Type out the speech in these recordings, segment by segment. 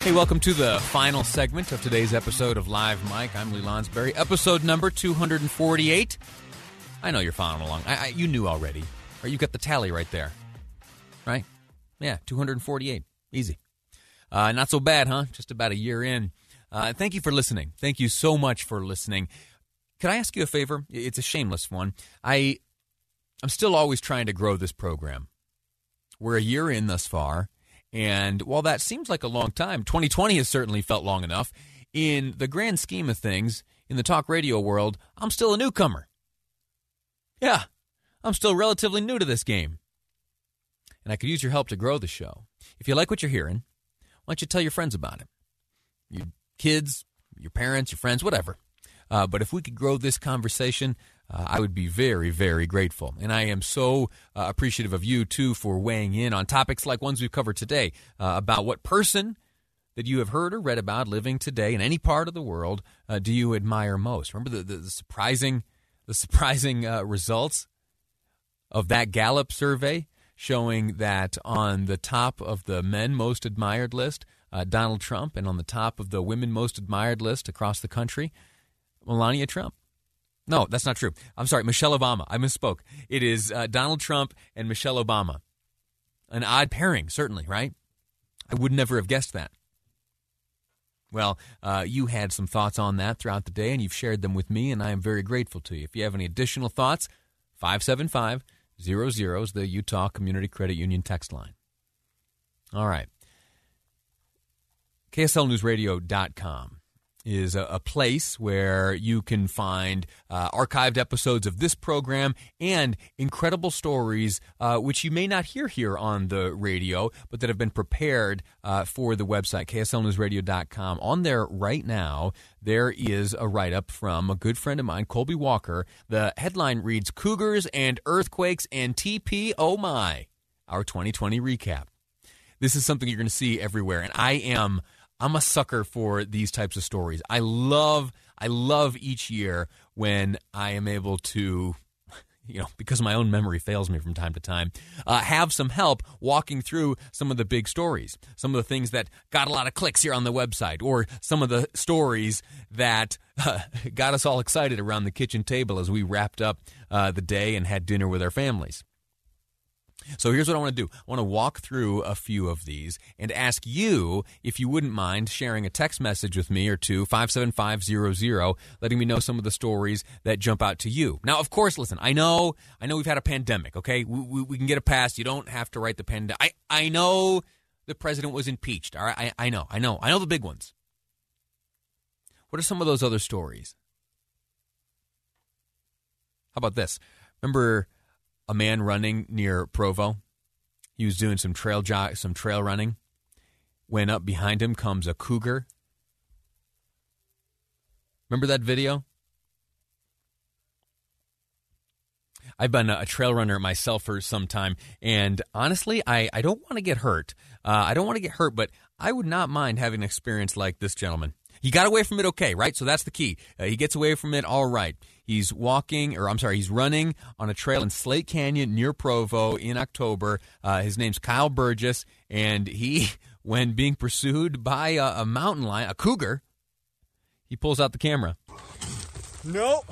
Hey, welcome to the final segment of today's episode of Live Mike. I'm Lee Lonsberry, episode number 248. I know you're following along. You knew already. Or you got the tally right there. Right? Yeah, 248. Easy. Not so bad, huh? Just about a year in. Thank you for listening. Thank you so much for listening. Can I ask you a favor? It's a shameless one. I'm still always trying to grow this program. We're a year in thus far, and while that seems like a long time, 2020 has certainly felt long enough. In the grand scheme of things, in the talk radio world, I'm still a newcomer. Yeah, I'm still relatively new to this game, and I could use your help to grow the show. If you like what you're hearing, why don't you tell your friends about it? Your kids, your parents, your friends, whatever. But if we could grow this conversation, I would be very, very grateful. And I am so appreciative of you, too, for weighing in on topics like ones we've covered today about what person that you have heard or read about living today in any part of the world do you admire most. Remember the surprising results of that Gallup survey showing that on the top of the men most admired list, Donald Trump, and on the top of the women most admired list across the country, Melania Trump. No, that's not true. I'm sorry, Michelle Obama. I misspoke. It is Donald Trump and Michelle Obama. An odd pairing, certainly, right? I would never have guessed that. Well, you had some thoughts on that throughout the day, and you've shared them with me, and I am very grateful to you. If you have any additional thoughts, 575-00 is the Utah Community Credit Union text line. All right. KSLNewsRadio.com is a place where you can find archived episodes of this program and incredible stories which you may not hear here on the radio, but that have been prepared for the website, KSLNewsRadio.com. On there right now, there is a write-up from a good friend of mine, Colby Walker. The headline reads, Cougars and Earthquakes and TP, oh my, our 2020 recap. This is something you're going to see everywhere, and I'm a sucker for these types of stories. I love each year when I am able to, because my own memory fails me from time to time, have some help walking through some of the big stories, some of the things that got a lot of clicks here on the website, or some of the stories that got us all excited around the kitchen table as we wrapped up the day and had dinner with our families. So here's what I want to do. I want to walk through a few of these and ask you if you wouldn't mind sharing a text message with me or two, 57500, letting me know some of the stories that jump out to you. Now, of course, listen, I know we've had a pandemic, okay? We can get it past. You don't have to write the pandemic. I know the president was impeached, all right? I know. I know the big ones. What are some of those other stories? How about this? Remember a man running near Provo. He was doing some trail running. When up behind him comes a cougar. Remember that video? I've been a trail runner myself for some time, and honestly, I don't want to get hurt. But I would not mind having an experience like this gentleman. He got away from it okay, right? So that's the key. He gets away from it all right. He's running on a trail in Slate Canyon near Provo in October. His name's Kyle Burgess, and he, when being pursued by a mountain lion, a cougar, he pulls out the camera. No!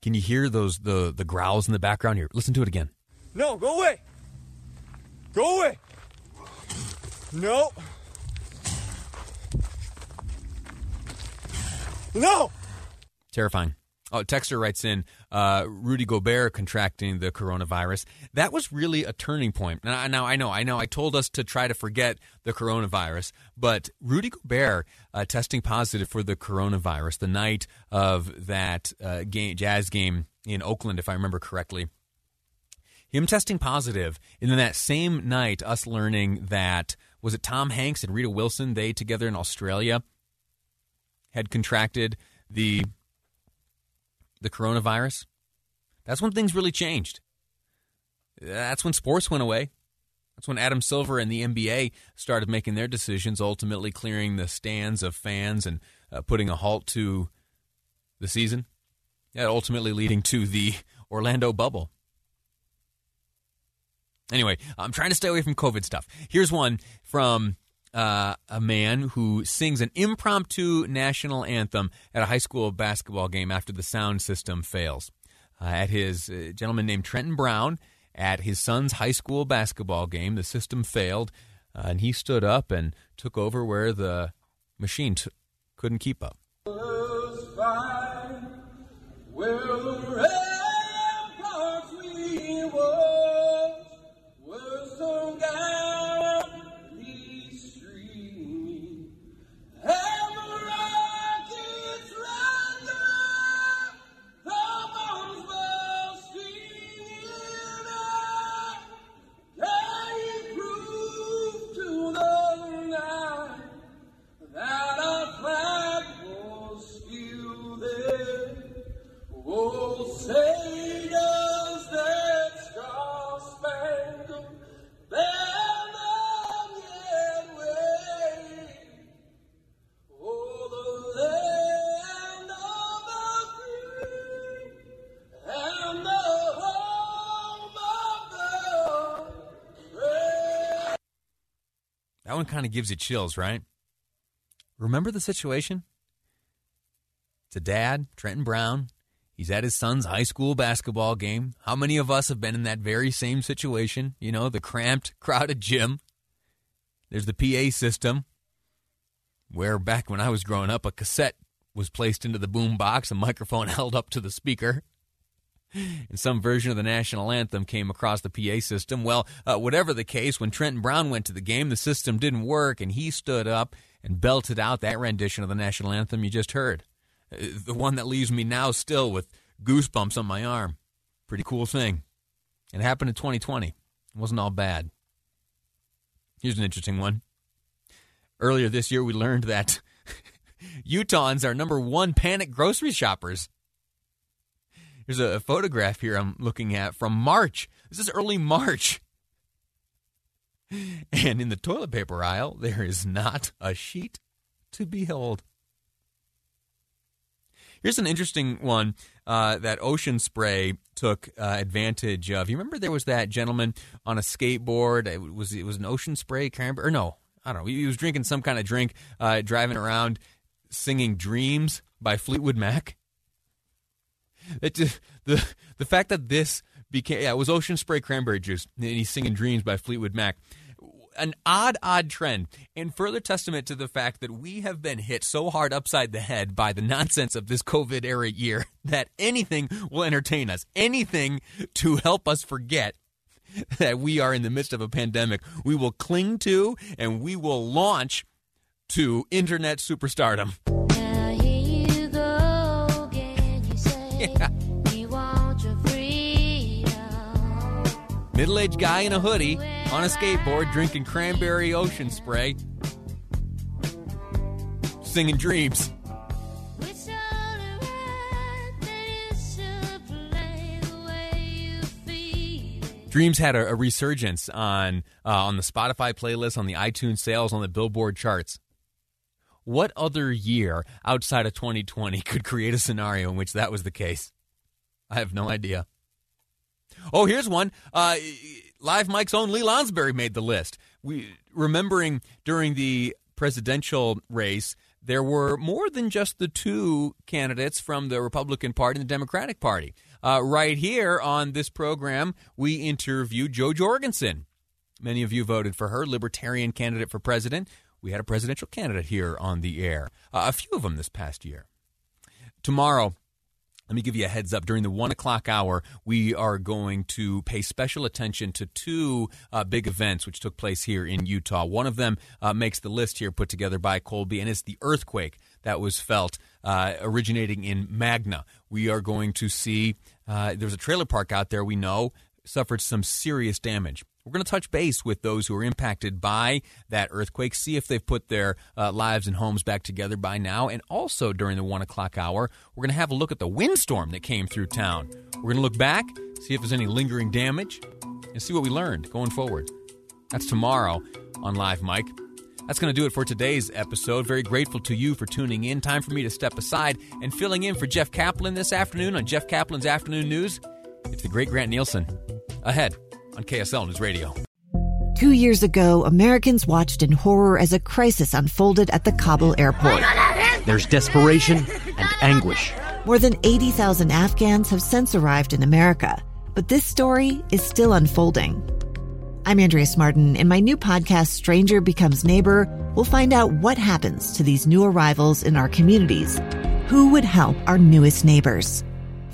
Can you hear those the growls in the background here? Listen to it again. No, go away! Go away. No. No. Terrifying. Oh, Texter writes in, Rudy Gobert contracting the coronavirus. That was really a turning point. Now, I know. I told us to try to forget the coronavirus, but Rudy Gobert testing positive for the coronavirus the night of that Jazz game in Oakland, if I remember correctly. Him testing positive, and then that same night, us learning that, was it Tom Hanks and Rita Wilson, they together in Australia, had contracted the coronavirus. That's when things really changed. That's when sports went away. That's when Adam Silver and the NBA started making their decisions, ultimately clearing the stands of fans and putting a halt to the season, and ultimately leading to the Orlando bubble. Anyway, I'm trying to stay away from COVID stuff. Here's one from a man who sings an impromptu national anthem at a high school basketball game after the sound system fails. At his gentleman named Trenton Brown, at his son's high school basketball game, the system failed, and he stood up and took over where the machine couldn't keep up. One kind of gives you chills, right? Remember the situation? It's a dad, Trenton Brown. He's at his son's high school basketball game. How many of us have been in that very same situation? You know, the cramped, crowded gym. There's the PA system, where back when I was growing up, a cassette was placed into the boom box, a microphone held up to the speaker, and some version of the national anthem came across the PA system. Well, whatever the case, when Trenton Brown went to the game, the system didn't work, and he stood up and belted out that rendition of the national anthem you just heard. The one that leaves me now still with goosebumps on my arm. Pretty cool thing. It happened in 2020. It wasn't all bad. Here's an interesting one. Earlier this year, we learned that Utahns are number one panic grocery shoppers. There's a photograph here I'm looking at from March. This is early March. And in the toilet paper aisle, there is not a sheet to behold. Here's an interesting one that Ocean Spray took advantage of. You remember there was that gentleman on a skateboard? It was an Ocean Spray, or no, I don't know. He was drinking some kind of drink, driving around, singing Dreams by Fleetwood Mac. It just, the fact that this became, it was Ocean Spray cranberry juice, and he's singing Dreams by Fleetwood Mac. An odd trend, and further testament to the fact that we have been hit so hard upside the head by the nonsense of this COVID-era year that anything will entertain us, anything to help us forget that we are in the midst of a pandemic. We will cling to, and we will launch to internet superstardom. Yeah. We want your freedom. Middle-aged guy in a hoodie on a skateboard drinking cranberry Ocean Spray, singing Dreams. Dreams had a resurgence on the Spotify playlist, on the iTunes sales, on the Billboard charts. What other year outside of 2020 could create a scenario in which that was the case? I have no idea. Oh, here's one. Live Mike's own Lee Lonsberry made the list. Remembering during the presidential race, there were more than just the two candidates from the Republican Party and the Democratic Party. Right here on this program, we interviewed Joe Jorgensen, Many of you voted for her, libertarian candidate for president. We had a presidential candidate here on the air, a few of them this past year. Tomorrow, let me give you a heads up. During the 1 o'clock hour, we are going to pay special attention to two big events which took place here in Utah. One of them makes the list here put together by Colby, and it's the earthquake that was felt originating in Magna. We are going to see there's a trailer park out there we know suffered some serious damage. We're going to touch base with those who are impacted by that earthquake, see if they've put their lives and homes back together by now. And also during the 1 o'clock hour, we're going to have a look at the windstorm that came through town. We're going to look back, see if there's any lingering damage, and see what we learned going forward. That's tomorrow on Live Mike. That's going to do it for today's episode. Very grateful to you for tuning in. Time for me to step aside and filling in for Jeff Kaplan this afternoon on Jeff Kaplan's Afternoon News. It's the great Grant Nielsen. Ahead on KSL News Radio. 2 years ago, Americans watched in horror as a crisis unfolded at the Kabul airport. There's desperation and anguish. More than 80,000 Afghans have since arrived in America, but this story is still unfolding. I'm Andrea Martin. In my new podcast, Stranger Becomes Neighbor, we'll find out what happens to these new arrivals in our communities. Who would help our newest neighbors?